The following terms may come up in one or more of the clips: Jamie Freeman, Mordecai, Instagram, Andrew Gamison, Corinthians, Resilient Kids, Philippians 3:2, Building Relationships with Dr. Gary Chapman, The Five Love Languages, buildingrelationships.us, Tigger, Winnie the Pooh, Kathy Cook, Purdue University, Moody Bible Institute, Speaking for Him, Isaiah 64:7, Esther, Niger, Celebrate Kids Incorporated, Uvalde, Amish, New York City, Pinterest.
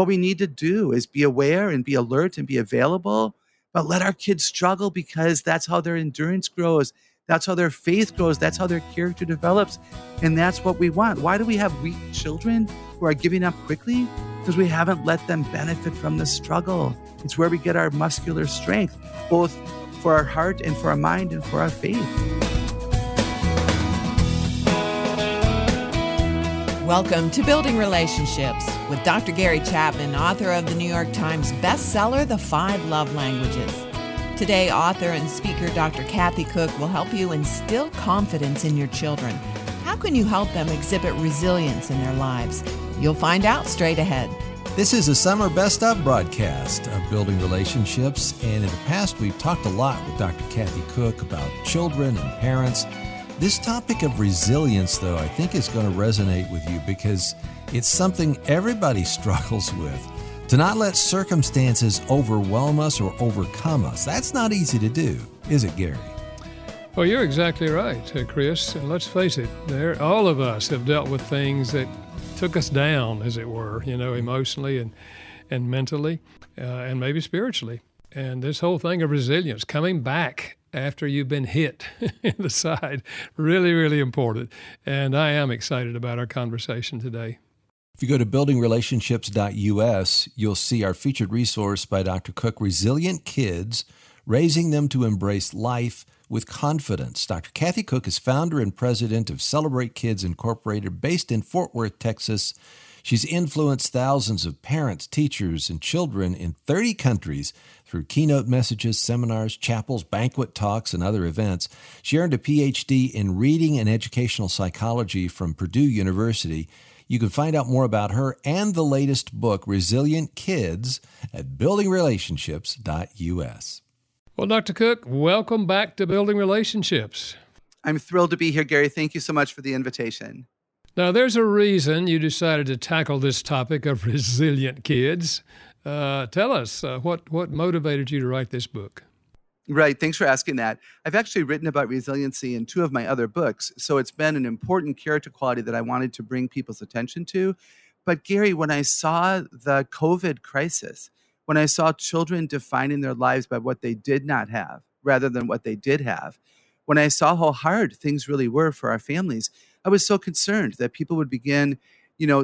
what we need to do is be aware and be alert and be available, but let our kids struggle, because that's how their endurance grows. That's how their faith grows. That's how their character develops. And that's what we want. Why do we have weak children who are giving up quickly? Because we haven't let them benefit from the struggle. It's where we get our muscular strength, both for our heart and for our mind and for our faith. Welcome to Building Relationships with Dr. Gary Chapman, author of the New York Times bestseller, The Five Love Languages. Today, author and speaker Dr. Kathy Cook will help you instill confidence in your children. How can you help them exhibit resilience in their lives? You'll find out straight ahead. This is a summer best of broadcast of Building Relationships, and in the past we've talked a lot with Dr. Kathy Cook about children and parents. This topic of resilience, though, I think is going to resonate with you because it's something everybody struggles with. To not let circumstances overwhelm us or overcome us. That's not easy to do, is it, Gary? Well, you're exactly right, Chris. And let's face it, all of us have dealt with things that took us down, as it were, emotionally and mentally and maybe spiritually. And this whole thing of resilience, coming back after you've been hit in the side, really, really important. And I am excited about our conversation today. If you go to buildingrelationships.us, you'll see our featured resource by Dr. Cook, Resilient Kids, Raising Them to Embrace Life with Confidence. Dr. Kathy Cook is founder and president of Celebrate Kids Incorporated, based in Fort Worth, Texas. She's influenced thousands of parents, teachers, and children in 30 countries through keynote messages, seminars, chapels, banquet talks, and other events. She earned a PhD in reading and educational psychology from Purdue University. You can find out more about her and the latest book, Resilient Kids, at buildingrelationships.us. Well, Dr. Cook, welcome back to Building Relationships. I'm thrilled to be here, Gary. Thank you so much for the invitation. Now, there's a reason you decided to tackle this topic of resilient kids. Tell us, what motivated you to write this book? Right. Thanks for asking that. I've actually written about resiliency in two of my other books, so it's been an important character quality that I wanted to bring people's attention to. But Gary, when I saw the COVID crisis, when I saw children defining their lives by what they did not have rather than what they did have, when I saw how hard things really were for our families, I was so concerned that people would begin,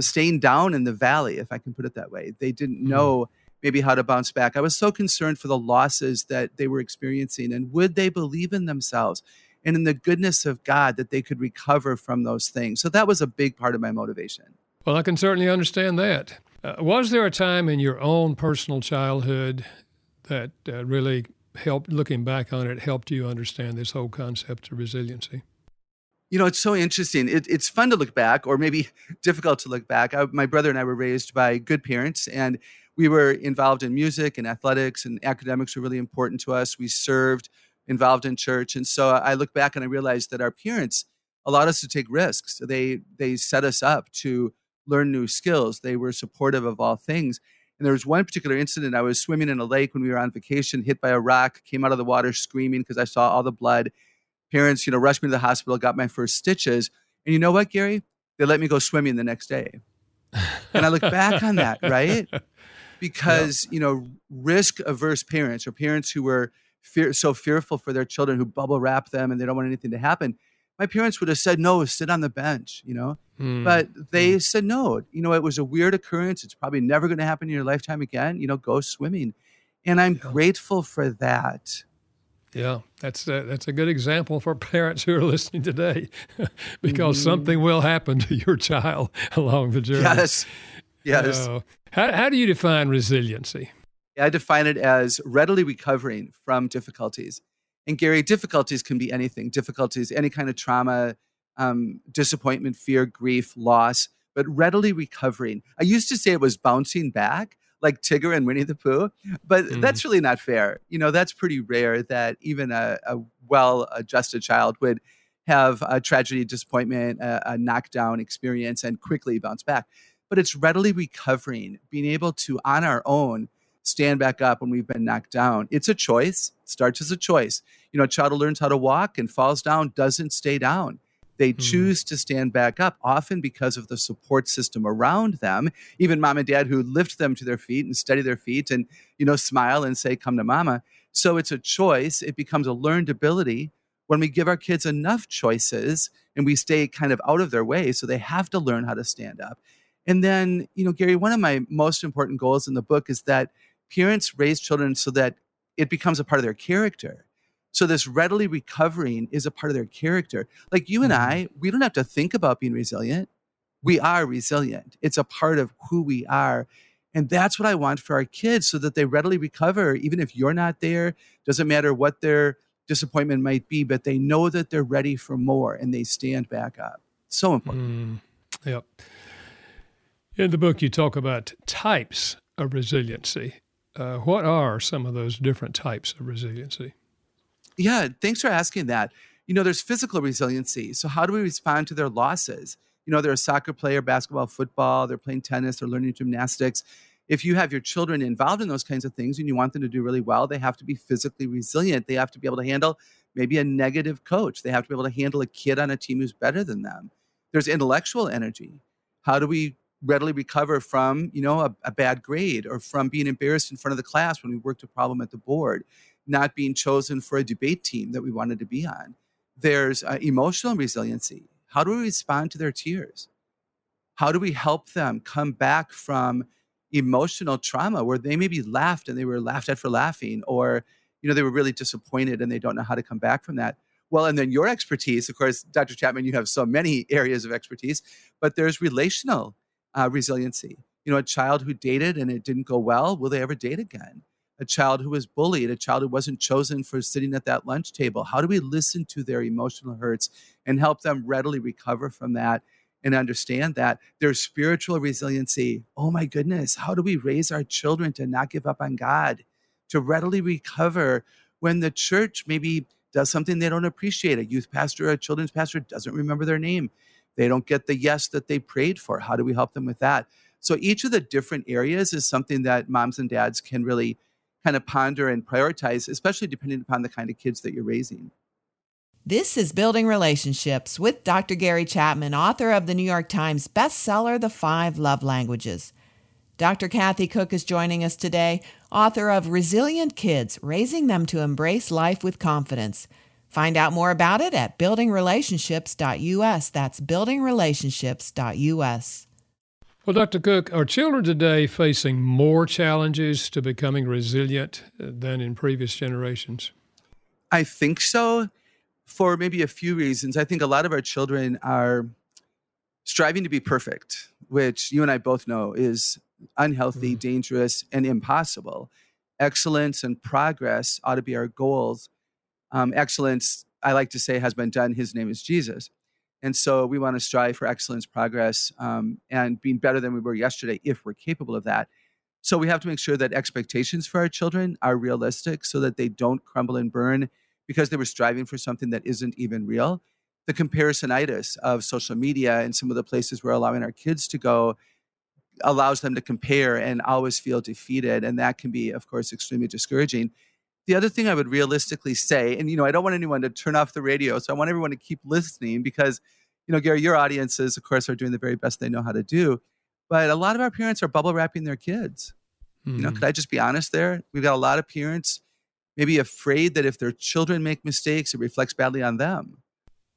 staying down in the valley, if I can put it that way. They didn't know maybe how to bounce back. I was so concerned for the losses that they were experiencing, and would they believe in themselves and in the goodness of God that they could recover from those things. So that was a big part of my motivation. Well, I can certainly understand that. Was there a time in your own personal childhood that really helped, looking back on it, helped you understand this whole concept of resiliency? It's so interesting. It's fun to look back, or maybe difficult to look back. My brother and I were raised by good parents, and we were involved in music and athletics, and academics were really important to us. We served, involved in church. And so I look back and I realized that our parents allowed us to take risks. They set us up to learn new skills. They were supportive of all things. And there was one particular incident. I was swimming in a lake when we were on vacation, hit by a rock, came out of the water screaming because I saw all the blood. Parents, rushed me to the hospital, got my first stitches. And you know what, Gary? They let me go swimming the next day. And I look back on that, right? Because, risk-averse parents, or parents who were so fearful for their children, who bubble wrap them and they don't want anything to happen, my parents would have said, no, sit on the bench, But they said, no, it was a weird occurrence. It's probably never going to happen in your lifetime again. Go swimming. And I'm grateful for that. Yeah, that's a good example for parents who are listening today, because something will happen to your child along the journey. Yes. How do you define resiliency? I define it as readily recovering from difficulties. And Gary, difficulties can be anything. Difficulties, any kind of trauma, disappointment, fear, grief, loss, but readily recovering. I used to say it was bouncing back, like Tigger and Winnie the Pooh, but that's really not fair. That's pretty rare that even a well-adjusted child would have a tragedy, disappointment, a knockdown experience and quickly bounce back. But it's readily recovering, being able to, on our own, stand back up when we've been knocked down. It's a choice. It starts as a choice. A child learns how to walk and falls down, doesn't stay down. They choose to stand back up, often because of the support system around them, even mom and dad who lift them to their feet and steady their feet and, you know, smile and say, come to mama. So it's a choice. It becomes a learned ability when we give our kids enough choices and we stay kind of out of their way. So they have to learn how to stand up. And then, you know, Gary, one of my most important goals in the book is that parents raise children so that it becomes a part of their character. So this readily recovering is a part of their character. Like you and I, we don't have to think about being resilient. We are resilient. It's a part of who we are. And that's what I want for our kids, so that they readily recover. Even if you're not there, doesn't matter what their disappointment might be, but they know that they're ready for more and they stand back up. So important. Yep. In the book, you talk about types of resiliency. What are some of those different types of resiliency? Yeah, thanks for asking that. You know, there's physical resiliency. So how do we respond to their losses? You know, they're a soccer player, basketball, football, they're playing tennis, they're learning gymnastics. If you have your children involved in those kinds of things and you want them to do really well, they have to be physically resilient. They have to be able to handle maybe a negative coach. They have to be able to handle a kid on a team who's better than them. There's intellectual energy. How do we readily recover from, you know, a bad grade or from being embarrassed in front of the class when we worked a problem at the board? Not being chosen for a debate team that we wanted to be on. There's emotional resiliency. How do we respond to their tears? How do we help them come back from emotional trauma where they maybe laughed and they were laughed at for laughing, or, you know, they were really disappointed and they don't know how to come back from that? Well, and then your expertise, of course, Dr. Chapman, you have so many areas of expertise, but there's relational resiliency. You know, a child who dated and it didn't go well, will they ever date again? A child who was bullied, a child who wasn't chosen for sitting at that lunch table. How do we listen to their emotional hurts and help them readily recover from that and understand that? There's spiritual resiliency. Oh my goodness, how do we raise our children to not give up on God, to readily recover when the church maybe does something they don't appreciate? A youth pastor or a children's pastor doesn't remember their name. They don't get the yes that they prayed for. How do we help them with that? So each of the different areas is something that moms and dads can really kind of ponder and prioritize, especially depending upon the kind of kids that you're raising. This is Building Relationships with Dr. Gary Chapman, author of the New York Times bestseller, The Five Love Languages. Dr. Kathy Cook is joining us today, author of Resilient Kids, Raising Them to Embrace Life with Confidence. Find out more about it at buildingrelationships.us. That's buildingrelationships.us. Well, Dr. Cook, are children today facing more challenges to becoming resilient than in previous generations? I think so, for maybe a few reasons. I think a lot of our children are striving to be perfect, which you and I both know is unhealthy, dangerous, and impossible. Excellence and progress ought to be our goals. Excellence, I like to say, has been done. His name is Jesus. And so we want to strive for excellence, progress, and being better than we were yesterday if we're capable of that. So we have to make sure that expectations for our children are realistic so that they don't crumble and burn because they were striving for something that isn't even real. The comparisonitis of social media and some of the places we're allowing our kids to go allows them to compare and always feel defeated. And that can be, of course, extremely discouraging. The other thing I would realistically say, and, you know, I don't want anyone to turn off the radio, so I want everyone to keep listening because, you know, Gary, your audiences, of course, are doing the very best they know how to do. But a lot of our parents are bubble wrapping their kids. You know, could I just be honest there? We've got a lot of parents maybe afraid that if their children make mistakes, it reflects badly on them.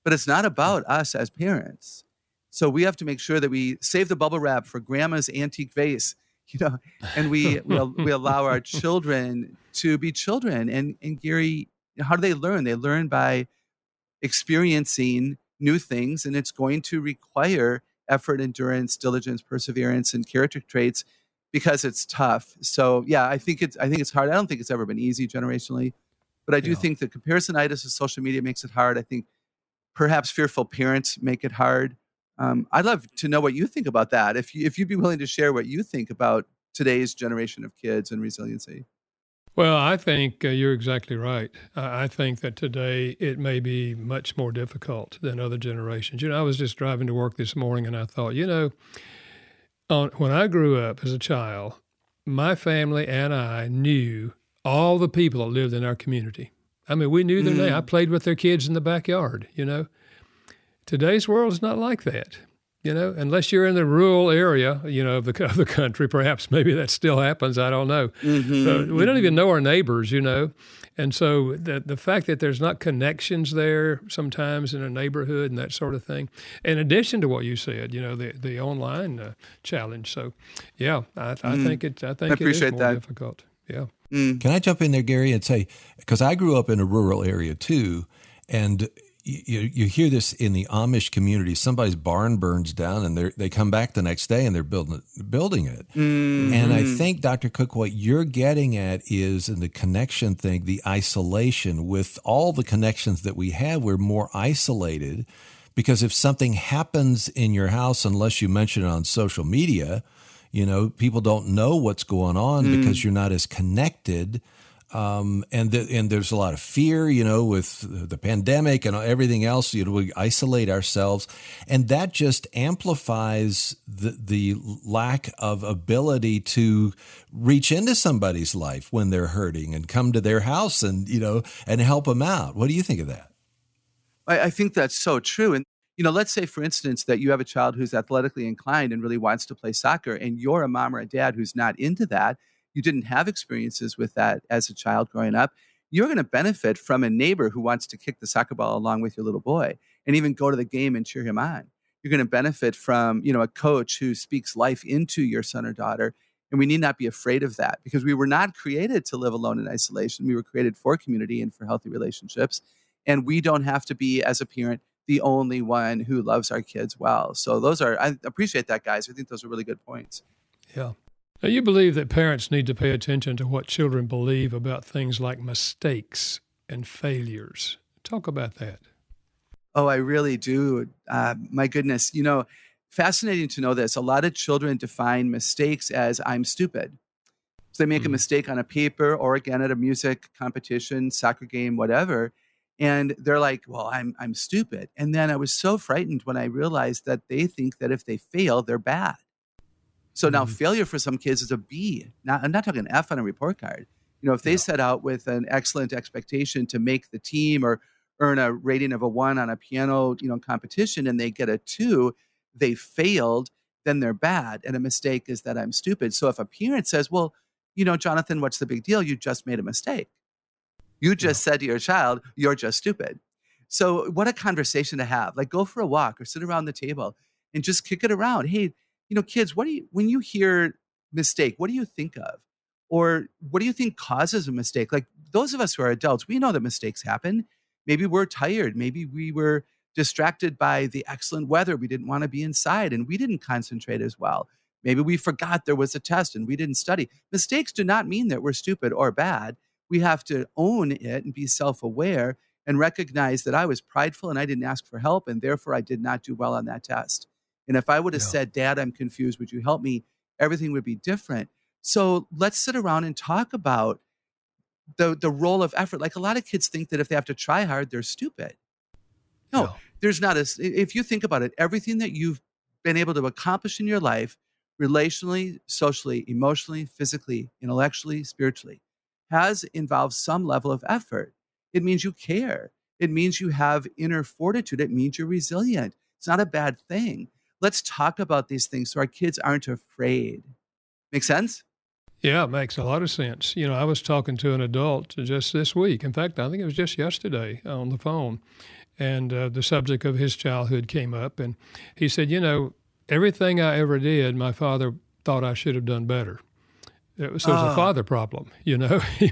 But it's not about us as parents. So we have to make sure that we save the bubble wrap for grandma's antique vase, you know, and we allow our children to be children. And Gary, how do they learn? They learn by experiencing new things, and it's going to require effort, endurance, diligence, perseverance, and character traits because it's tough. So yeah, I think it's hard. I don't think it's ever been easy generationally, but I do think that comparisonitis of social media makes it hard. I think perhaps fearful parents make it hard. I'd love to know what you think about that. If you'd be willing to share what you think about today's generation of kids and resiliency. Well, I think you're exactly right. I think that today it may be much more difficult than other generations. You know, I was just driving to work this morning and I thought, you know, when I grew up as a child, my family and I knew all the people that lived in our community. I mean, we knew their name. I played with their kids in the backyard, you know. Today's world is not like that. You know, unless you're in the rural area, you know, of the country, perhaps maybe that still happens. I don't know. Mm-hmm. So we don't even know our neighbors, you know. And so the fact that there's not connections there sometimes in a neighborhood and that sort of thing, in addition to what you said, you know, the online challenge. So, yeah, I think it is more difficult. Yeah. Mm. Can I jump in there, Gary, and say, because I grew up in a rural area too, and you hear this in the Amish community. Somebody's barn burns down, and they come back the next day, and they're building it. Mm-hmm. And I think, Dr. Cook, what you're getting at is in the connection thing, the isolation. With all the connections that we have, we're more isolated, because if something happens in your house, unless you mention it on social media, you know, people don't know what's going on because you're not as connected. And there's a lot of fear, you know, with the pandemic and everything else, you know, we isolate ourselves, and that just amplifies the lack of ability to reach into somebody's life when they're hurting and come to their house and, you know, and help them out. What do you think of that? I think that's so true. And, you know, let's say, for instance, that you have a child who's athletically inclined and really wants to play soccer, and you're a mom or a dad who's not into that. You didn't have experiences with that as a child growing up. You're going to benefit from a neighbor who wants to kick the soccer ball along with your little boy and even go to the game and cheer him on. You're going to benefit from, you know, a coach who speaks life into your son or daughter. And we need not be afraid of that, because we were not created to live alone in isolation. We were created for community and for healthy relationships. And we don't have to be, as a parent, the only one who loves our kids well. So those are, I appreciate that, guys. I think those are really good points. Yeah. Now, you believe that parents need to pay attention to what children believe about things like mistakes and failures. Talk about that. Oh, I really do. My goodness. You know, fascinating to know this. A lot of children define mistakes as I'm stupid. So they make a mistake on a paper or, again, at a music competition, soccer game, whatever. And they're like, well, I'm stupid. And then I was so frightened when I realized that they think that if they fail, they're bad. So now failure for some kids is a B. Now, I'm not talking an F on a report card. You know, if they set out with an excellent expectation to make the team or earn a rating of a 1 on a piano, you know, competition, and they get a 2, they failed, then they're bad. And a mistake is that I'm stupid. So if a parent says, well, you know, Jonathan, what's the big deal? You just made a mistake. You just said to your child, you're just stupid. So what a conversation to have. Like, go for a walk or sit around the table and just kick it around. Hey, you know, kids, when you hear mistake, what do you think of? Or what do you think causes a mistake? Like, those of us who are adults, we know that mistakes happen. Maybe we're tired. Maybe we were distracted by the excellent weather. We didn't want to be inside and we didn't concentrate as well. Maybe we forgot there was a test and we didn't study. Mistakes do not mean that we're stupid or bad. We have to own it and be self-aware and recognize that I was prideful and I didn't ask for help, and therefore I did not do well on that test. And if I would have said, Dad, I'm confused, would you help me? Everything would be different. So let's sit around and talk about the role of effort. Like, a lot of kids think that if they have to try hard, they're stupid. No, there's not. If you think about it, everything that you've been able to accomplish in your life, relationally, socially, emotionally, physically, intellectually, spiritually, has involved some level of effort. It means you care. It means you have inner fortitude. It means you're resilient. It's not a bad thing. Let's talk about these things so our kids aren't afraid. Make sense? Yeah, it makes a lot of sense. You know, I was talking to an adult just this week. In fact, I think it was just yesterday on the phone. And the subject of his childhood came up. And he said, you know, everything I ever did, my father thought I should have done better. So it's a father problem, you know. He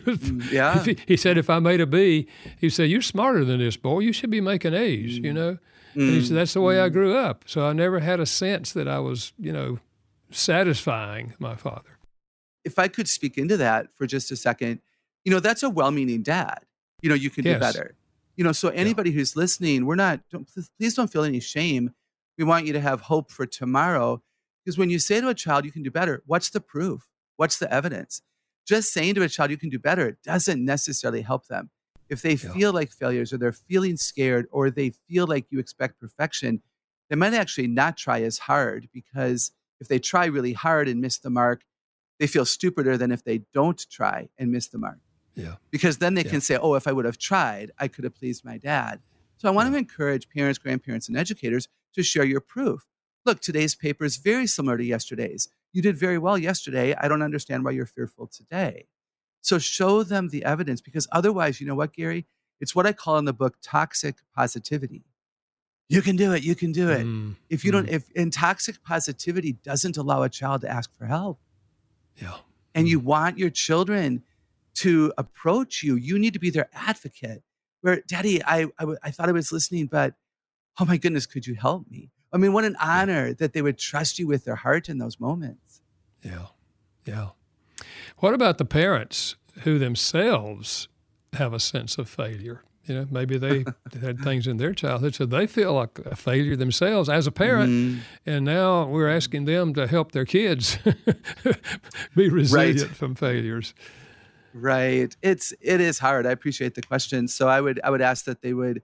said, if I made a B, he said, you're smarter than this, boy. You should be making A's, you know. And he said, that's the way I grew up. So I never had a sense that I was, you know, satisfying my father. If I could speak into that for just a second, you know, that's a well-meaning dad. You know, you can do better. You know, so anybody who's listening, please don't feel any shame. We want you to have hope for tomorrow. Because when you say to a child, you can do better, what's the proof? What's the evidence? Just saying to a child, you can do better, it doesn't necessarily help them. If they feel like failures, or they're feeling scared, or they feel like you expect perfection, they might actually not try as hard, because if they try really hard and miss the mark, they feel stupider than if they don't try and miss the mark. Yeah. Because then they can say, oh, if I would have tried, I could have pleased my dad. So I want to encourage parents, grandparents, and educators to share your proof. Look, today's paper is very similar to yesterday's. You did very well yesterday. I don't understand why you're fearful today. So show them the evidence, because otherwise, you know what, Gary? It's what I call in the book, toxic positivity. You can do it. You can do it. If you don't, and toxic positivity doesn't allow a child to ask for help. Yeah. And you want your children to approach you. You need to be their advocate. Where, Daddy, I thought I was listening, but oh my goodness, could you help me? I mean, what an honor that they would trust you with their heart in those moments. Yeah. Yeah. What about the parents who themselves have a sense of failure? You know, maybe they had things in their childhood, so they feel like a failure themselves as a parent, and now we're asking them to help their kids be resilient from failures. Right. It is hard. I appreciate the question. So I would ask that they would,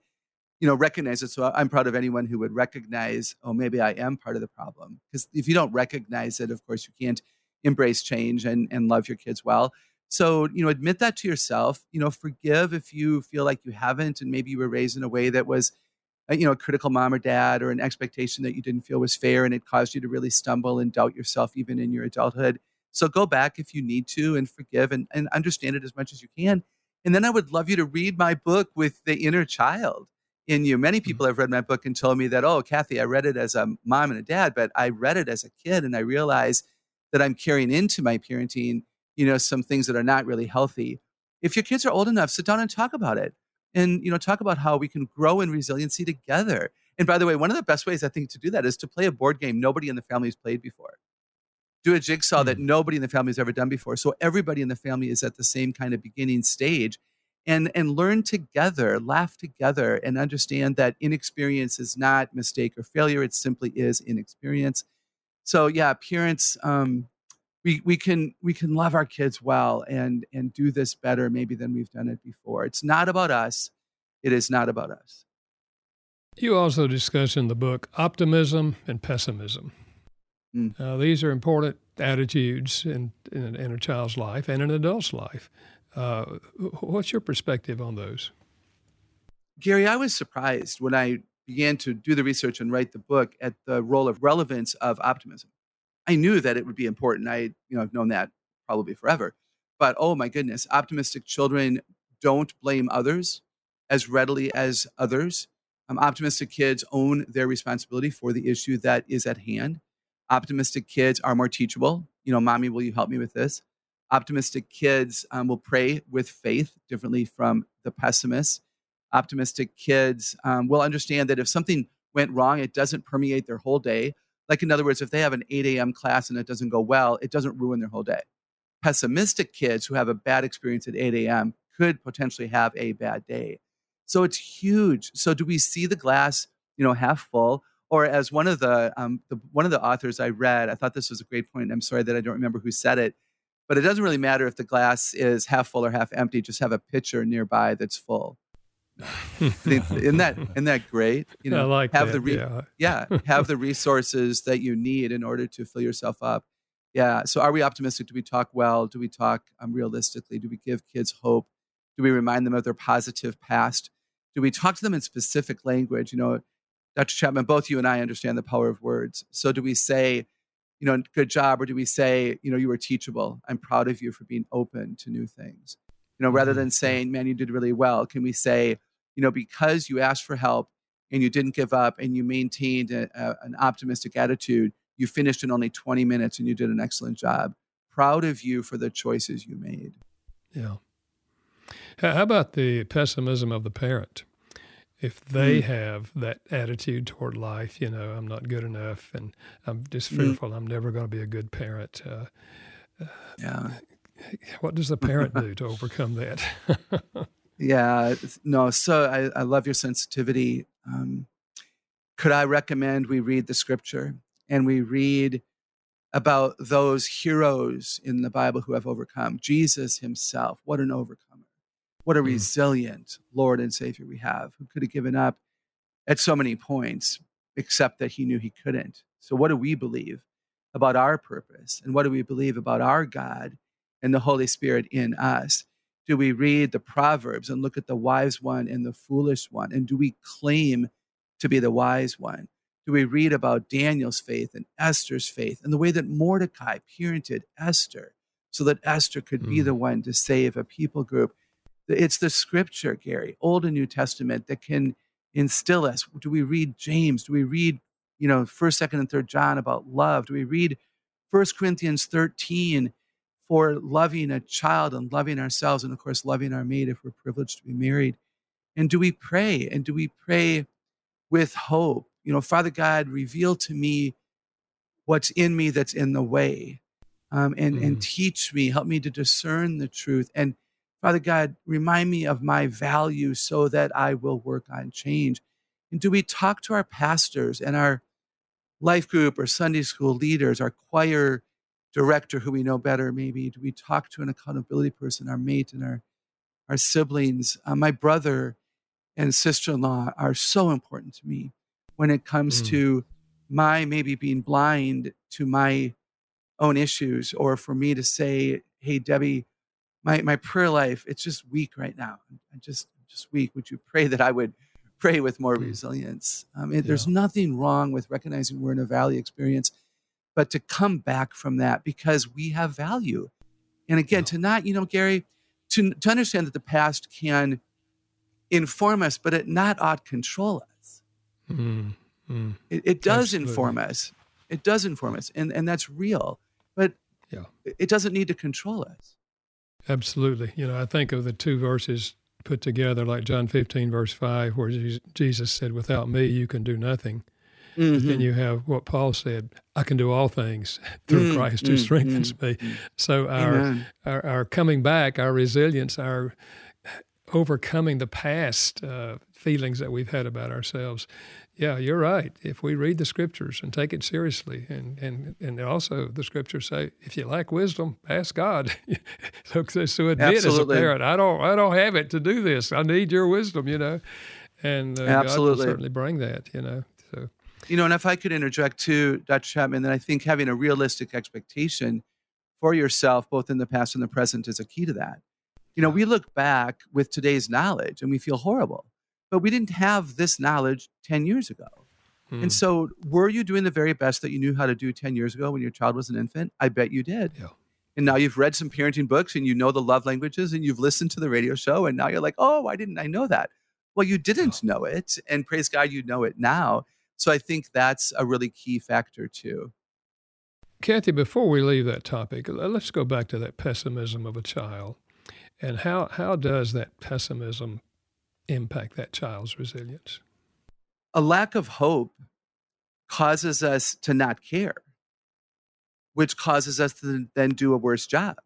you know, recognize it. So I'm proud of anyone who would recognize, oh, maybe I am part of the problem. Because if you don't recognize it, of course, you can't embrace change and love your kids well. So, you know, admit that to yourself, you know, forgive if you feel like you haven't, and maybe you were raised in a way that was, you know, a critical mom or dad, or an expectation that you didn't feel was fair, and it caused you to really stumble and doubt yourself even in your adulthood. So go back if you need to and forgive and understand it as much as you can. And then I would love you to read my book with the inner child in you. Many people have read my book and told me that, oh, Kathy, I read it as a mom and a dad, but I read it as a kid, and I realized that I'm carrying into my parenting, you know, some things that are not really healthy. If your kids are old enough, sit down and talk about it, and, you know, talk about how we can grow in resiliency together. And by the way, one of the best ways I think to do that is to play a board game nobody in the family has played before. Do a jigsaw that nobody in the family has ever done before. So everybody in the family is at the same kind of beginning stage, and learn together, laugh together, and understand that inexperience is not mistake or failure. It simply is inexperience. So yeah, parents, We can love our kids well and do this better maybe than we've done it before. It's not about us. It is not about us. You also discuss in the book optimism and pessimism. These are important attitudes in a child's life and an adult's life. What's your perspective on those? Gary, I was surprised when I began to do the research and write the book at the role of relevance of optimism. I knew that it would be important. I've known that probably forever. But oh my goodness, optimistic children don't blame others as readily as others. Optimistic kids own their responsibility for the issue that is at hand. Optimistic kids are more teachable. You know, mommy, will you help me with this? Optimistic kids will pray with faith differently from the pessimists. Optimistic kids will understand that if something went wrong, it doesn't permeate their whole day. Like, in other words, if they have an 8 a.m. class and it doesn't go well, it doesn't ruin their whole day. Pessimistic kids who have a bad experience at 8 a.m. could potentially have a bad day. So it's huge. So do we see the glass, you know, half full? Or as one of the authors I read, I thought this was a great point. I'm sorry that I don't remember who said it, but it doesn't really matter if the glass is half full or half empty. Just have a pitcher nearby that's full. Isn't that great? You know, I like have that, have the resources that you need in order to fill yourself up. Yeah. So, are we optimistic? Do we talk well? Do we talk realistically? Do we give kids hope? Do we remind them of their positive past? Do we talk to them in specific language? You know, Dr. Chapman, both you and I understand the power of words. So, do we say, you know, good job, or do we say, you know, you were teachable? I'm proud of you for being open to new things. You know, rather than saying, man, you did really well, can we say, you know, because you asked for help and you didn't give up and you maintained an optimistic attitude, you finished in only 20 minutes and you did an excellent job. Proud of you for the choices you made. Yeah. How about the pessimism of the parent? If they have that attitude toward life, you know, I'm not good enough and I'm just fearful, I'm never going to be a good parent. What does the parent do to overcome that? So I love your sensitivity. Could I recommend we read the scripture and we read about those heroes in the Bible who have overcome? Jesus himself, what an overcomer. What a resilient Lord and Savior we have, who could have given up at so many points, except that he knew he couldn't. So what do we believe about our purpose? And what do we believe about our God and the Holy Spirit in us? do we read the Proverbs and look at the wise one and the foolish one? And do we claim to be the wise one? Do we read about Daniel's faith and Esther's faith and the way that Mordecai parented Esther so that Esther could be the one to save a people group? It's the scripture, Gary, Old and New Testament, that can instill us. Do we read James? Do we read, you know, 1st, 2nd, and 3rd John about love? Do we read 1 Corinthians 13 for loving a child and loving ourselves and, of course, loving our mate if we're privileged to be married? And do we pray? And do we pray with hope? You know, Father God, reveal to me what's in me that's in the way, and teach me, help me to discern the truth. And Father God, remind me of my value so that I will work on change. And do we talk to our pastors and our life group or Sunday school leaders, our choir director who we know better maybe? Do we talk to an accountability person, our mate and our siblings? My brother and sister-in-law are so important to me when it comes to my maybe being blind to my own issues, or for me to say, hey, Debbie, my prayer life, it's just weak right now. I'm just weak. Would you pray that I would pray with more resilience? There's nothing wrong with recognizing we're in a valley experience, but to come back from that because we have value. And again, to not, you know, Gary, to understand that the past can inform us, but it not ought control us. It does inform us. It does inform us, and that's real, but it doesn't need to control us. Absolutely. You know, I think of the two verses put together, like John 15, verse 5, where Jesus said, without me, you can do nothing. Mm-hmm. And then you have what Paul said, I can do all things through Christ who strengthens me. So our coming back, our resilience, our overcoming the past feelings that we've had about ourselves. Yeah, you're right. If we read the scriptures and take it seriously, and also the scriptures say, if you lack wisdom, ask God. so admit as a parent, I don't have it to do this. I need your wisdom, you know. And God will certainly bring that, you know. So, you know, and if I could interject too, Dr. Chapman, that I think having a realistic expectation for yourself, both in the past and the present, is a key to that. You know, we look back with today's knowledge and we feel horrible, but we didn't have this knowledge 10 years ago. And so were you doing the very best that you knew how to do 10 years ago when your child was an infant? I bet you did. Yeah. And now you've read some parenting books and you know the love languages and you've listened to the radio show and now you're like, oh, why didn't I know that? Well, you didn't know it, and praise God, you know it now. So I think that's a really key factor too. Kathy, before we leave that topic, let's go back to that pessimism of a child. And how does that pessimism impact that child's resilience? A lack of hope causes us to not care, which causes us to then do a worse job.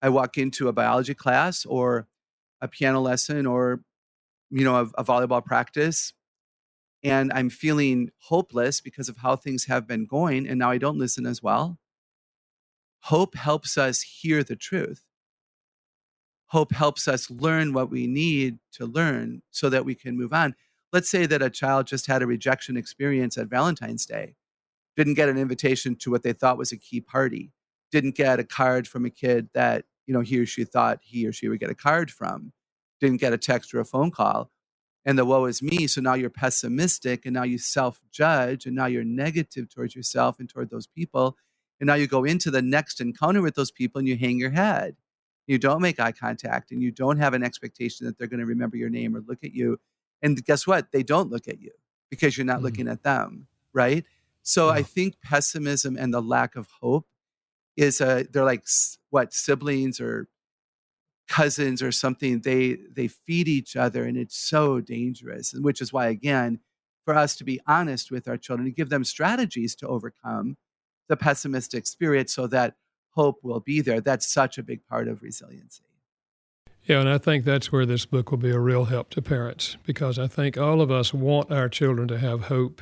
I walk into a biology class or a piano lesson or, you know, a volleyball practice, and I'm feeling hopeless because of how things have been going, and now I don't listen as well. Hope helps us hear the truth. Hope helps us learn what we need to learn so that we can move on. Let's say that a child just had a rejection experience at Valentine's Day, didn't get an invitation to what they thought was a key party, didn't get a card from a kid that, you know, he or she thought he or she would get a card from, didn't get a text or a phone call, and the woe is me. So now you're pessimistic and now you self-judge and now you're negative towards yourself and toward those people. And now you go into the next encounter with those people and you hang your head. You don't make eye contact and you don't have an expectation that they're going to remember your name or look at you. And guess what? They don't look at you because you're not looking at them, right? So I think pessimism and the lack of hope is they're like siblings or cousins or something. They feed each other, and it's so dangerous. And which is why, again, for us to be honest with our children and give them strategies to overcome the pessimistic spirit so that hope will be there. That's such a big part of resiliency. Yeah, and I think that's where this book will be a real help to parents, because I think all of us want our children to have hope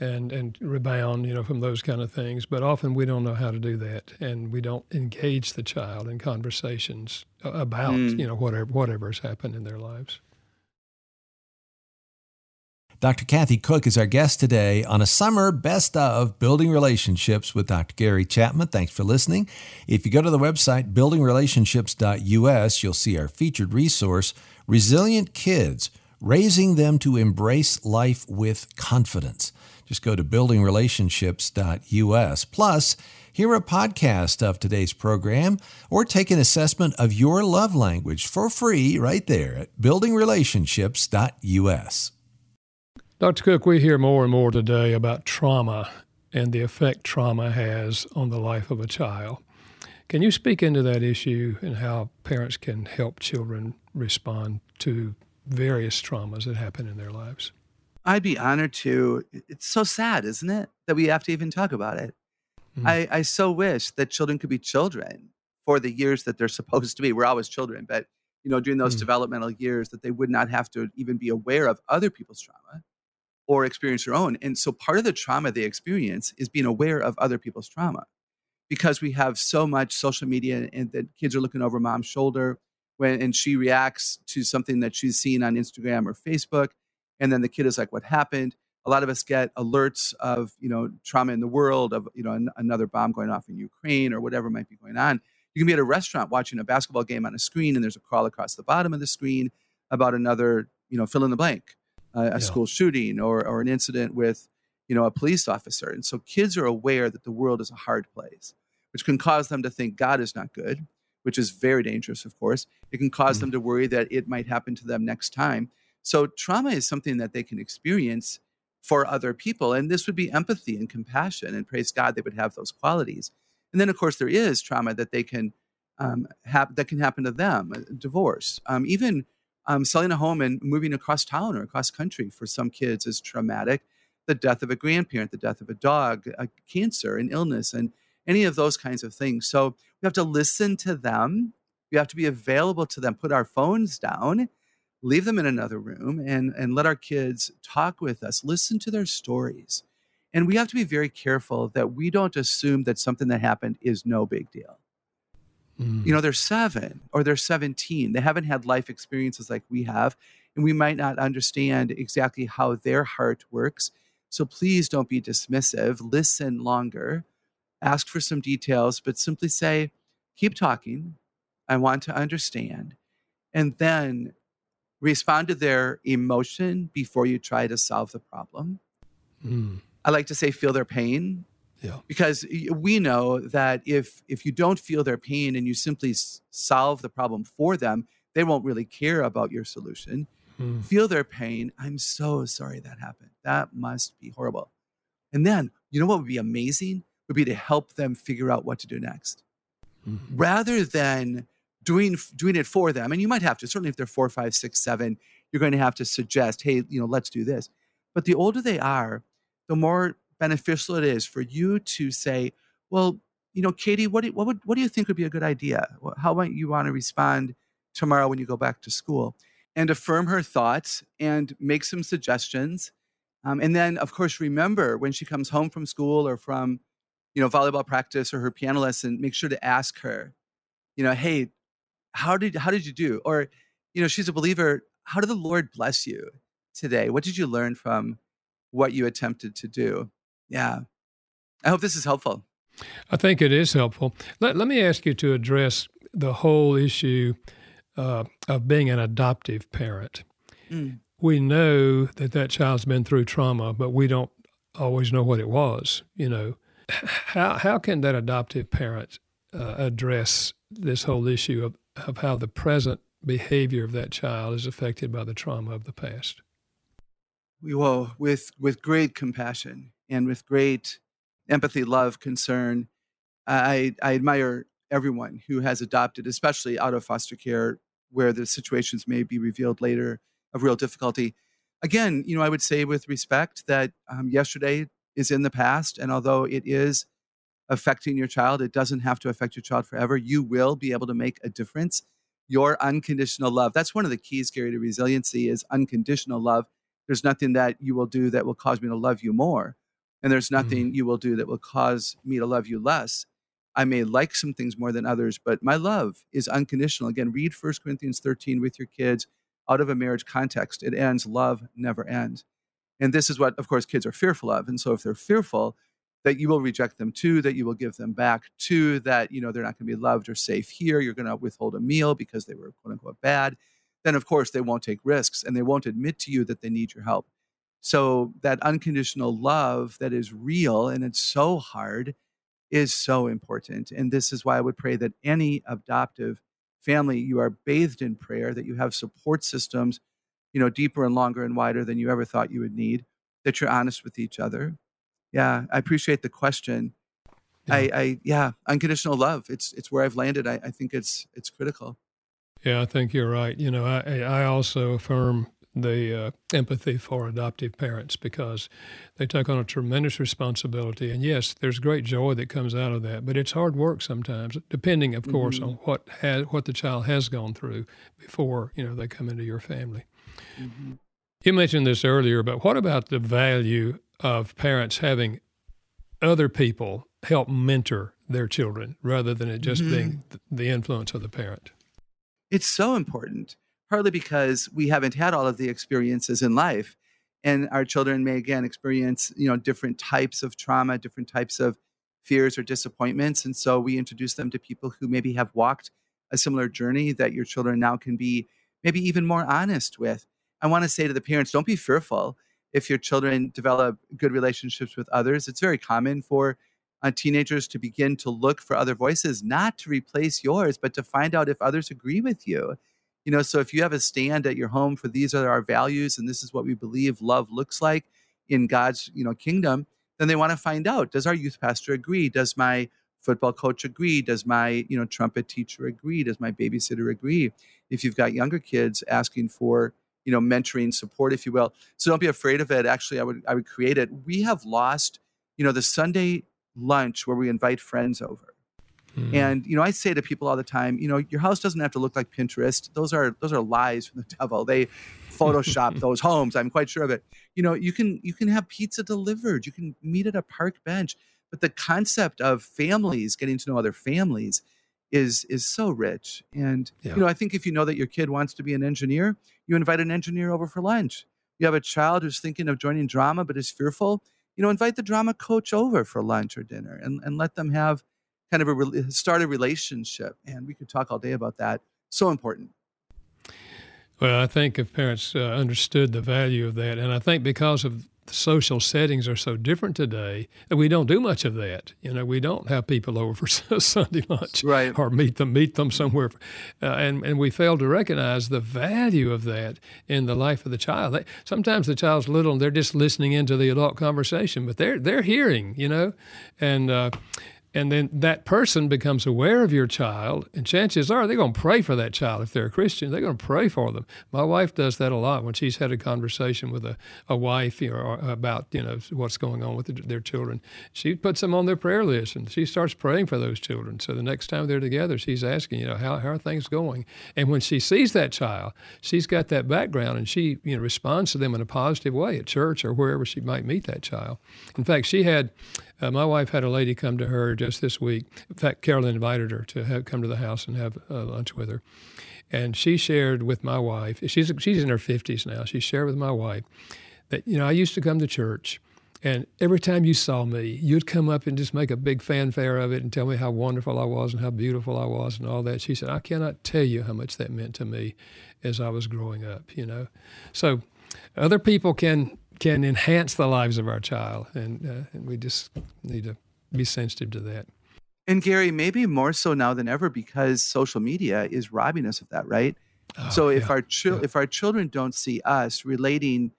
and rebound, you know, from those kind of things. But often we don't know how to do that, and we don't engage the child in conversations about, you know, whatever's happened in their lives. Dr. Kathy Cook is our guest today on a summer best of Building Relationships with Dr. Gary Chapman. Thanks for listening. If you go to the website buildingrelationships.us, you'll see our featured resource, Resilient Kids, Raising Them to Embrace Life with Confidence. Just go to buildingrelationships.us. Plus, hear a podcast of today's program or take an assessment of your love language for free right there at buildingrelationships.us. Dr. Cook, we hear more and more today about trauma and the effect trauma has on the life of a child. Can you speak into that issue and how parents can help children respond to various traumas that happen in their lives? I'd be honored to. It's so sad, isn't it, that we have to even talk about it? Mm-hmm. I so wish that children could be children for the years that they're supposed to be. We're always children, but during those developmental years, that they would not have to even be aware of other people's trauma or experience their own. And so part of the trauma they experience is being aware of other people's trauma, because we have so much social media and that kids are looking over mom's shoulder and she reacts to something that she's seen on Instagram or Facebook. And then the kid is like, what happened? A lot of us get alerts of, trauma in the world, of, another bomb going off in Ukraine or whatever might be going on. You can be at a restaurant watching a basketball game on a screen, and there's a crawl across the bottom of the screen about another, fill in the blank, school shooting or an incident with, a police officer. And so kids are aware that the world is a hard place, which can cause them to think God is not good, which is very dangerous, of course. It can cause them to worry that it might happen to them next time. So trauma is something that they can experience for other people. And this would be empathy and compassion, and praise God they would have those qualities. And then, of course, there is trauma that they can that can happen to them, divorce. Even selling a home and moving across town or across country for some kids is traumatic. The death of a grandparent, the death of a dog, cancer, an illness, and any of those kinds of things. So we have to listen to them. We have to be available to them, put our phones down, leave them in another room, and let our kids talk with us, listen to their stories. And we have to be very careful that we don't assume that something that happened is no big deal. Mm. They're 7 or they're 17. They haven't had life experiences like we have, and we might not understand exactly how their heart works. So please don't be dismissive. Listen longer. Ask for some details, but simply say, keep talking. I want to understand. And then respond to their emotion before you try to solve the problem. Mm. I like to say, feel their pain. Yeah. Because we know that if you don't feel their pain and you simply solve the problem for them, they won't really care about your solution. Mm. Feel their pain. I'm so sorry that happened. That must be horrible. And then, what would be amazing would be to help them figure out what to do next. Mm-hmm. Rather than doing it for them. And you might have to, certainly if they're 4, 5, 6, 7, you're going to have to suggest, hey, let's do this. But the older they are, the more beneficial it is for you to say, well, Katie, what do you think would be a good idea? How might you want to respond tomorrow when you go back to school? And affirm her thoughts and make some suggestions. And then, of course, remember when she comes home from school or from, volleyball practice or her piano lesson, make sure to ask her, hey, how did you do? Or, she's a believer. How did the Lord bless you today? What did you learn from what you attempted to do? Yeah. I hope this is helpful. I think it is helpful. Let me ask you to address the whole issue of being an adoptive parent. Mm. We know that child's been through trauma, but we don't always know what it was. How can that adoptive parent address this whole issue of how the present behavior of that child is affected by the trauma of the past? Well, with great compassion and with great empathy, love, concern. I admire everyone who has adopted, especially out of foster care, where the situations may be revealed later of real difficulty. Again, I would say with respect that yesterday is in the past, and although it is affecting your child, it doesn't have to affect your child forever. You will be able to make a difference. Your unconditional love. That's one of the keys, Gary, to resiliency is unconditional love. There's nothing that you will do that will cause me to love you more. And there's nothing you will do that will cause me to love you less. I may like some things more than others, but my love is unconditional. Again, read 1 Corinthians 13 with your kids out of a marriage context. It ends. Love never ends. And this is what, of course, kids are fearful of. And so if they're fearful that you will reject them too, that you will give them back too, that, you know, they're not going to be loved or safe here, you're going to withhold a meal because they were quote unquote bad, then of course they won't take risks and they won't admit to you that they need your help. So that unconditional love that is real and it's so hard is so important. And this is why I would pray that any adoptive family, you are bathed in prayer, that you have support systems, you know, deeper and longer and wider than you ever thought you would need, that you're honest with each other. Yeah, I appreciate the question. Yeah. I unconditional love. It's where I've landed. I think it's critical. Yeah, I think you're right. You know, I also affirm the empathy for adoptive parents because they take on a tremendous responsibility. And yes, there's great joy that comes out of that, but it's hard work sometimes, depending, of course, on what the child has gone through before, you know, they come into your family. Mm-hmm. You mentioned this earlier, but what about the value of parents having other people help mentor their children rather than it just being the influence of the parent? It's so important, partly because we haven't had all of the experiences in life, and our children may, again, experience, you know, different types of trauma, different types of fears or disappointments. And so we introduce them to people who maybe have walked a similar journey that your children now can be maybe even more honest with. I want to say to the parents, don't be fearful if your children develop good relationships with others. It's very common for teenagers to begin to look for other voices, not to replace yours, but to find out if others agree with you. You know, so if you have a stand at your home for these are our values and this is what we believe love looks like in God's, you know, kingdom, then they want to find out, does our youth pastor agree? Does my football coach agree? Does my, you know, trumpet teacher agree? Does my babysitter agree? If you've got younger kids asking for, you know, mentoring support, if you will. So don't be afraid of it. Actually, I would create it. We have lost, you know, the Sunday lunch where we invite friends over. And, you know, I say to people all the time, you know, your house doesn't have to look like Pinterest. Those are lies from the devil. They Photoshop those homes. I'm quite sure of it. You know, you can have pizza delivered. You can meet at a park bench. But the concept of families, getting to know other families, is so rich. And, you know, I think if you know that your kid wants to be an engineer, you invite an engineer over for lunch. You have a child who's thinking of joining drama but is fearful, you know, invite the drama coach over for lunch or dinner and let them have kind of start a relationship. And we could talk all day about that. So important. Well, I think if parents understood the value of that, and I think because of social settings are so different today that we don't do much of that. You know, we don't have people over for Sunday lunch, right, or meet them somewhere. And we fail to recognize the value of that in the life of the child. Sometimes the child's little and they're just listening into the adult conversation, but they're hearing, you know, and then that person becomes aware of your child, and chances are they're going to pray for that child. If they're a Christian, they're going to pray for them. My wife does that a lot when she's had a conversation with a wife or about, you know, what's going on with their children. She puts them on their prayer list, and she starts praying for those children. So the next time they're together, she's asking, you know, how are things going? And when she sees that child, she's got that background, and she, you know, responds to them in a positive way at church or wherever she might meet that child. In fact, she had... my wife had a lady come to her just this week. In fact, Carolyn invited her to come to the house and have lunch with her. And she shared with my wife, she's in her 50s now, she shared with my wife that, you know, I used to come to church, and every time you saw me, you'd come up and just make a big fanfare of it and tell me how wonderful I was and how beautiful I was and all that. She said, I cannot tell you how much that meant to me as I was growing up, you know. So other people can enhance the lives of our child. And we just need to be sensitive to that. And Gary, maybe more so now than ever because social media is robbing us of that, right? If our children don't see us relating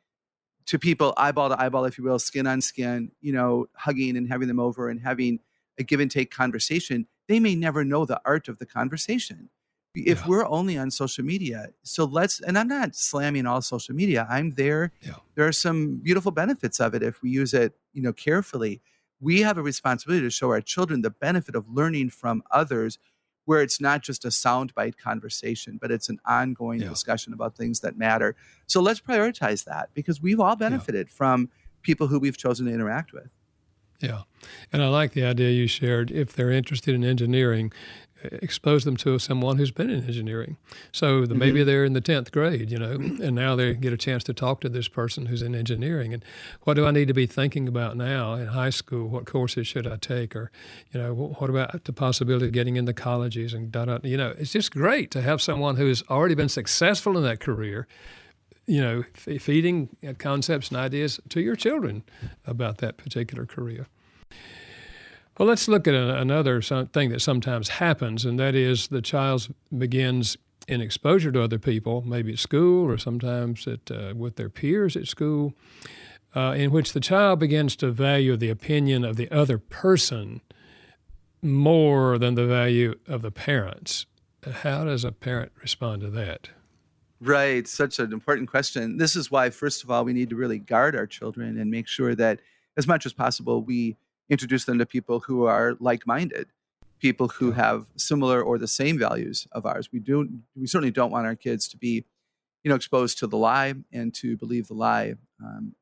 to people eyeball to eyeball, if you will, skin on skin, you know, hugging and having them over and having a give and take conversation, they may never know the art of the conversation. If we're only on social media, so and I'm not slamming all social media. I'm there. Yeah. There are some beautiful benefits of it if we use it, you know, carefully. We have a responsibility to show our children the benefit of learning from others, where it's not just a soundbite conversation, but it's an ongoing discussion about things that matter. So let's prioritize that because we've all benefited from people who we've chosen to interact with. Yeah. And I like the idea you shared. If they're interested in engineering, expose them to someone who's been in engineering. So maybe they're in the 10th grade, you know, and now they get a chance to talk to this person who's in engineering. And what do I need to be thinking about now in high school? What courses should I take? Or, you know, what about the possibility of getting into colleges and you know, it's just great to have someone who has already been successful in that career, you know, feeding concepts and ideas to your children about that particular career. Well, let's look at another thing that sometimes happens, and that is the child begins in exposure to other people, maybe at school or sometimes with their peers at school, in which the child begins to value the opinion of the other person more than the value of the parents. How does a parent respond to that? Right. Such an important question. This is why, first of all, we need to really guard our children and make sure that as much as possible, we introduce them to people who are like-minded, people who have similar or the same values of ours. We certainly don't want our kids to be, you know, exposed to the lie and to believe the lie.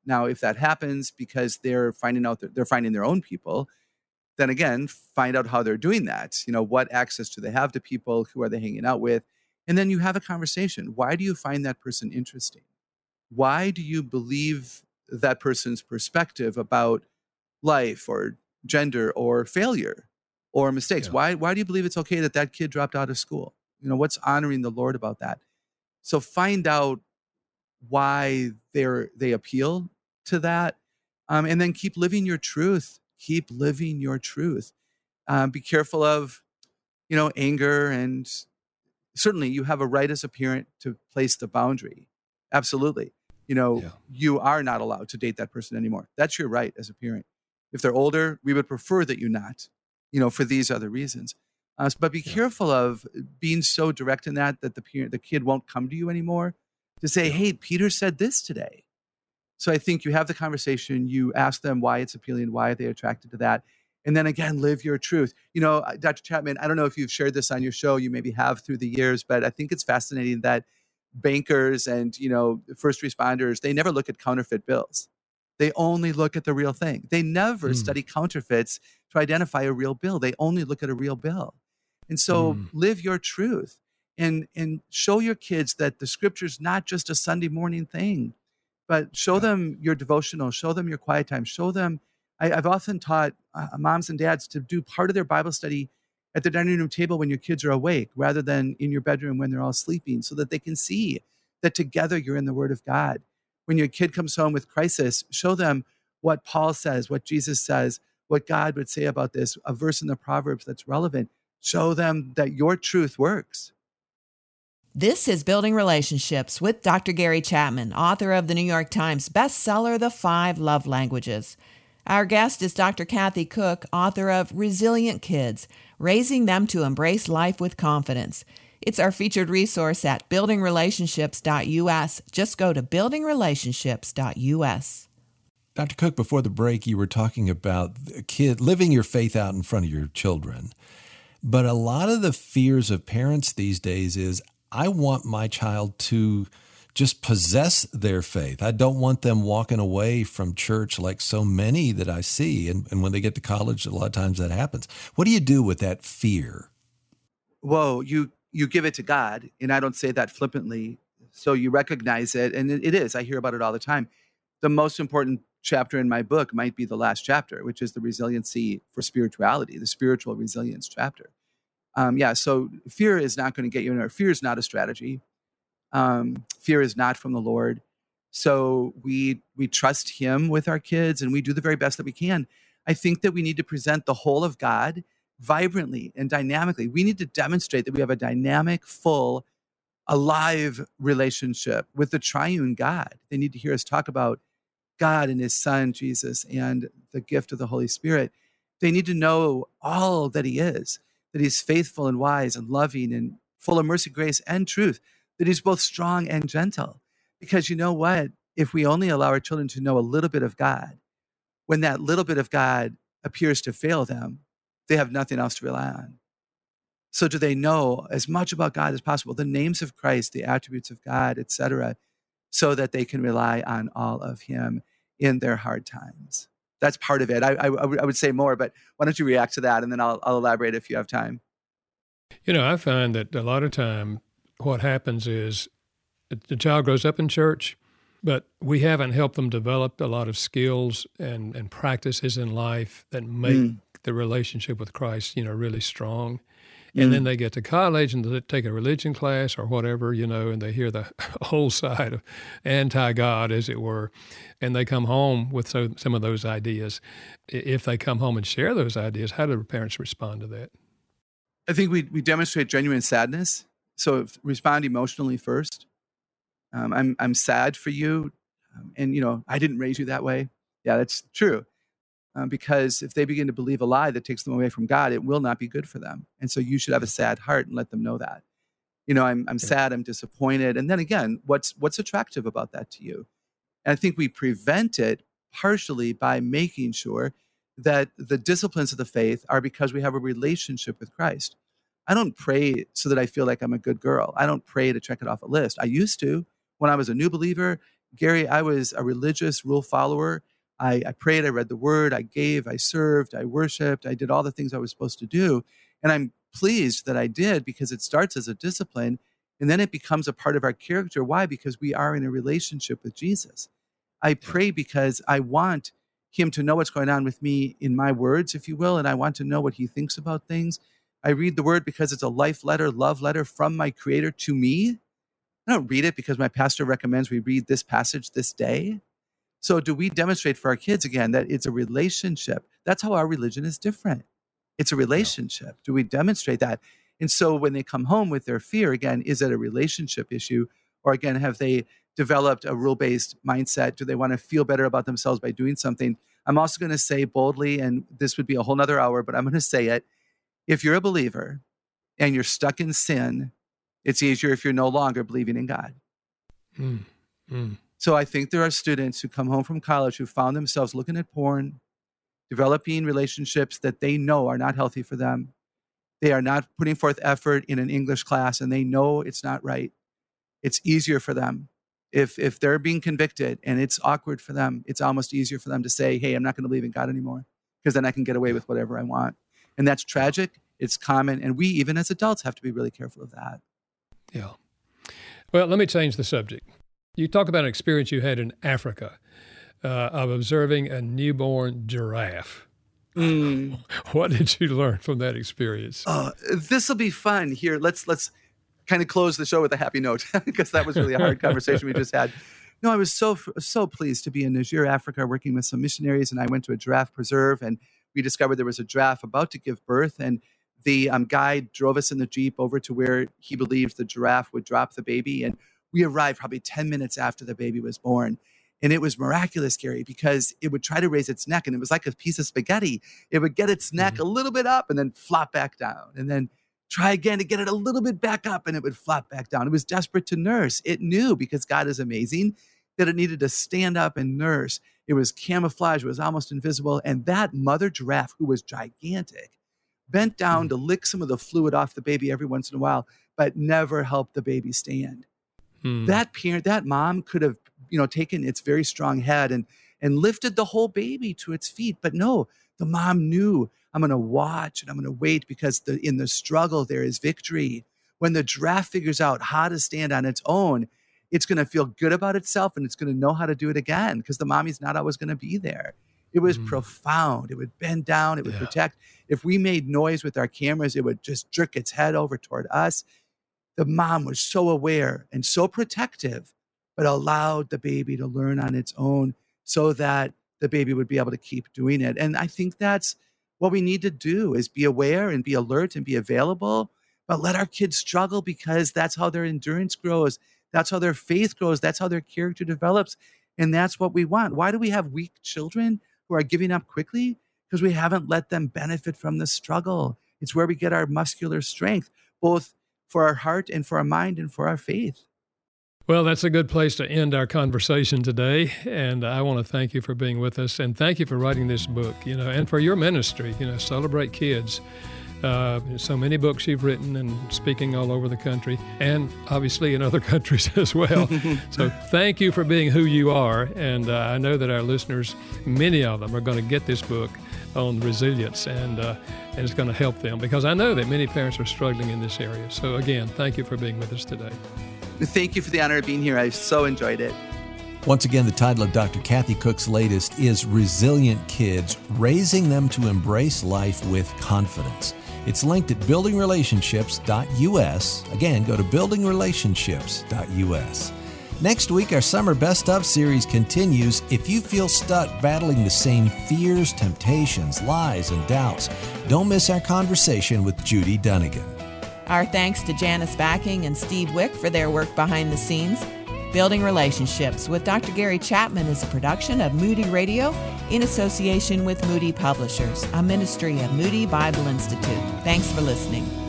Now, if that happens because they're finding out that they're finding their own people, then again, find out how they're doing that. You know, what access do they have to people? Who are they hanging out with? And then you have a conversation. Why do you find that person interesting? Why do you believe that person's perspective about life or gender or failure or mistakes? Yeah. Why do you believe it's okay that that kid dropped out of school? You know, what's honoring the Lord about that? So find out why they appeal to that. And then keep living your truth. Keep living your truth. Be careful of, you know, anger. And certainly you have a right as a parent to place the boundary. Absolutely. You know, you are not allowed to date that person anymore. That's your right as a parent. If they're older, we would prefer that you not, you know, for these other reasons. But be careful of being so direct in that the kid won't come to you anymore to say, hey, Peter said this today. So I think you have the conversation, you ask them why it's appealing, why are they attracted to that? And then again, live your truth. You know, Dr. Chapman, I don't know if you've shared this on your show, you maybe have through the years, but I think it's fascinating that bankers and, you know, first responders, they never look at counterfeit bills. They only look at the real thing. They never study counterfeits to identify a real bill. They only look at a real bill. And so live your truth and show your kids that the scripture's not just a Sunday morning thing, but show them your devotional, show them your quiet time, show them. I've often taught moms and dads to do part of their Bible study at the dining room table when your kids are awake rather than in your bedroom when they're all sleeping, so that they can see that together you're in the Word of God. When your kid comes home with crisis, show them what Paul says, what Jesus says, what God would say about this, a verse in the Proverbs that's relevant. Show them that your truth works. This is Building Relationships with Dr. Gary Chapman, author of the New York Times bestseller, The Five Love Languages. Our guest is Dr. Kathy Cook, author of Resilient Kids, Raising Them to Embrace Life with Confidence. It's our featured resource at buildingrelationships.us. Just go to buildingrelationships.us. Dr. Cook, before the break, you were talking about a kid living your faith out in front of your children. But a lot of the fears of parents these days is, I want my child to just possess their faith. I don't want them walking away from church like so many that I see. And when they get to college, a lot of times that happens. What do you do with that fear? Whoa, you give it to God, and I don't say that flippantly, so you recognize it, and it is. I hear about it all the time. The most important chapter in my book might be the last chapter, which is the resiliency for spirituality, the spiritual resilience chapter. So fear is not going to get you anywhere. Fear is not a strategy. Fear is not from the Lord. So we trust Him with our kids, and we do the very best that we can. I think that we need to present the whole of God vibrantly and dynamically. We need to demonstrate that we have a dynamic, full, alive relationship with the triune God. They need to hear us talk about God and His Son, Jesus, and the gift of the Holy Spirit. They need to know all that He is, that He's faithful and wise and loving and full of mercy, grace, and truth, that He's both strong and gentle. Because you know what? If we only allow our children to know a little bit of God, when that little bit of God appears to fail them, they have nothing else to rely on. So do they know as much about God as possible, the names of Christ, the attributes of God, etc., so that they can rely on all of Him in their hard times? That's part of it. I would say more, but why don't you react to that, and then I'll elaborate if you have time. You know, I find that a lot of time what happens is the child grows up in church, but we haven't helped them develop a lot of skills and practices in life that make the relationship with Christ, you know, really strong. And then they get to college and they take a religion class or whatever, you know, and they hear the whole side of anti-God, as it were, and they come home with some of those ideas. If they come home and share those ideas, how do the parents respond to that? I think we demonstrate genuine sadness. So respond emotionally first. I'm sad for you, and, you know, I didn't raise you that way. Yeah, that's true. Because if they begin to believe a lie that takes them away from God, it will not be good for them. And so you should have a sad heart and let them know that. You know, I'm sad, I'm disappointed. And then again, what's attractive about that to you? And I think we prevent it partially by making sure that the disciplines of the faith are because we have a relationship with Christ. I don't pray so that I feel like I'm a good girl. I don't pray to check it off a list. I used to. When I was a new believer, Gary, I was a religious rule follower. I prayed, I read the word, I gave, I served, I worshiped, I did all the things I was supposed to do. And I'm pleased that I did, because it starts as a discipline and then it becomes a part of our character. Why? Because we are in a relationship with Jesus. I pray because I want him to know what's going on with me in my words, if you will, and I want to know what he thinks about things. I read the word because it's a life letter, love letter from my Creator to me. I don't read it because my pastor recommends we read this passage this day. So do we demonstrate for our kids, again, that it's a relationship? That's how our religion is different. It's a relationship. Do we demonstrate that? And so when they come home with their fear, again, is it a relationship issue? Or again, have they developed a rule-based mindset? Do they want to feel better about themselves by doing something? I'm also going to say boldly, and this would be a whole nother hour, but I'm going to say it. If you're a believer and you're stuck in sin, it's easier if you're no longer believing in God. So I think there are students who come home from college who found themselves looking at porn, developing relationships that they know are not healthy for them. They are not putting forth effort in an English class, and they know it's not right. It's easier for them. If they're being convicted and it's awkward for them, it's almost easier for them to say, hey, I'm not going to believe in God anymore, because then I can get away with whatever I want. And that's tragic. It's common. And we, even as adults, have to be really careful of that. Yeah. Well, let me change the subject. You talk about an experience you had in Africa of observing a newborn giraffe. What did you learn from that experience? Oh, this will be fun. Here, let's kind of close the show with a happy note, because that was really a hard conversation we just had. No, I was so pleased to be in Niger, Africa, working with some missionaries, and I went to a giraffe preserve, and we discovered there was a giraffe about to give birth, and the guide drove us in the Jeep over to where he believed the giraffe would drop the baby, and we arrived probably 10 minutes after the baby was born. And it was miraculous, Gary, because it would try to raise its neck, and it was like a piece of spaghetti. It would get its neck a little bit up and then flop back down, and then try again to get it a little bit back up, and it would flop back down. It was desperate to nurse. It knew, because God is amazing, that it needed to stand up and nurse. It was camouflaged. It was almost invisible. And that mother giraffe, who was gigantic, bent down to lick some of the fluid off the baby every once in a while, but never helped the baby stand. That parent, that mom, could have, you know, taken its very strong head and lifted the whole baby to its feet. But no, the mom knew, I'm going to watch and I'm going to wait, because in the struggle, there is victory. When the giraffe figures out how to stand on its own, it's going to feel good about itself, and it's going to know how to do it again, because the mommy's not always going to be there. It was profound. It would bend down. It would protect. If we made noise with our cameras, it would just jerk its head over toward us. The mom was so aware and so protective, but allowed the baby to learn on its own so that the baby would be able to keep doing it. And I think that's what we need to do, is be aware and be alert and be available, but let our kids struggle, because that's how their endurance grows. That's how their faith grows. That's how their character develops. And that's what we want. Why do we have weak children who are giving up quickly? Because we haven't let them benefit from the struggle. It's where we get our muscular strength, both for our heart and for our mind and for our faith. Well, that's a good place to end our conversation today. And I want to thank you for being with us, and thank you for writing this book, you know, and for your ministry, you know, Celebrate Kids. So many books you've written, and speaking all over the country, and obviously in other countries as well. So thank you for being who you are. And I know that our listeners, many of them, are going to get this book on resilience, and it's going to help them, because I know that many parents are struggling in this area. So again, thank you for being with us today. Thank you for the honor of being here. I so enjoyed it. Once again, the title of Dr. Kathy Cook's latest is Resilient Kids, Raising Them to Embrace Life with Confidence. It's linked at buildingrelationships.us. Again, go to buildingrelationships.us. Next week, our Summer Best Of series continues. If you feel stuck battling the same fears, temptations, lies, and doubts, don't miss our conversation with Judy Dunnigan. Our thanks to Janice Backing and Steve Wick for their work behind the scenes. Building Relationships with Dr. Gary Chapman is a production of Moody Radio in association with Moody Publishers, a ministry of Moody Bible Institute. Thanks for listening.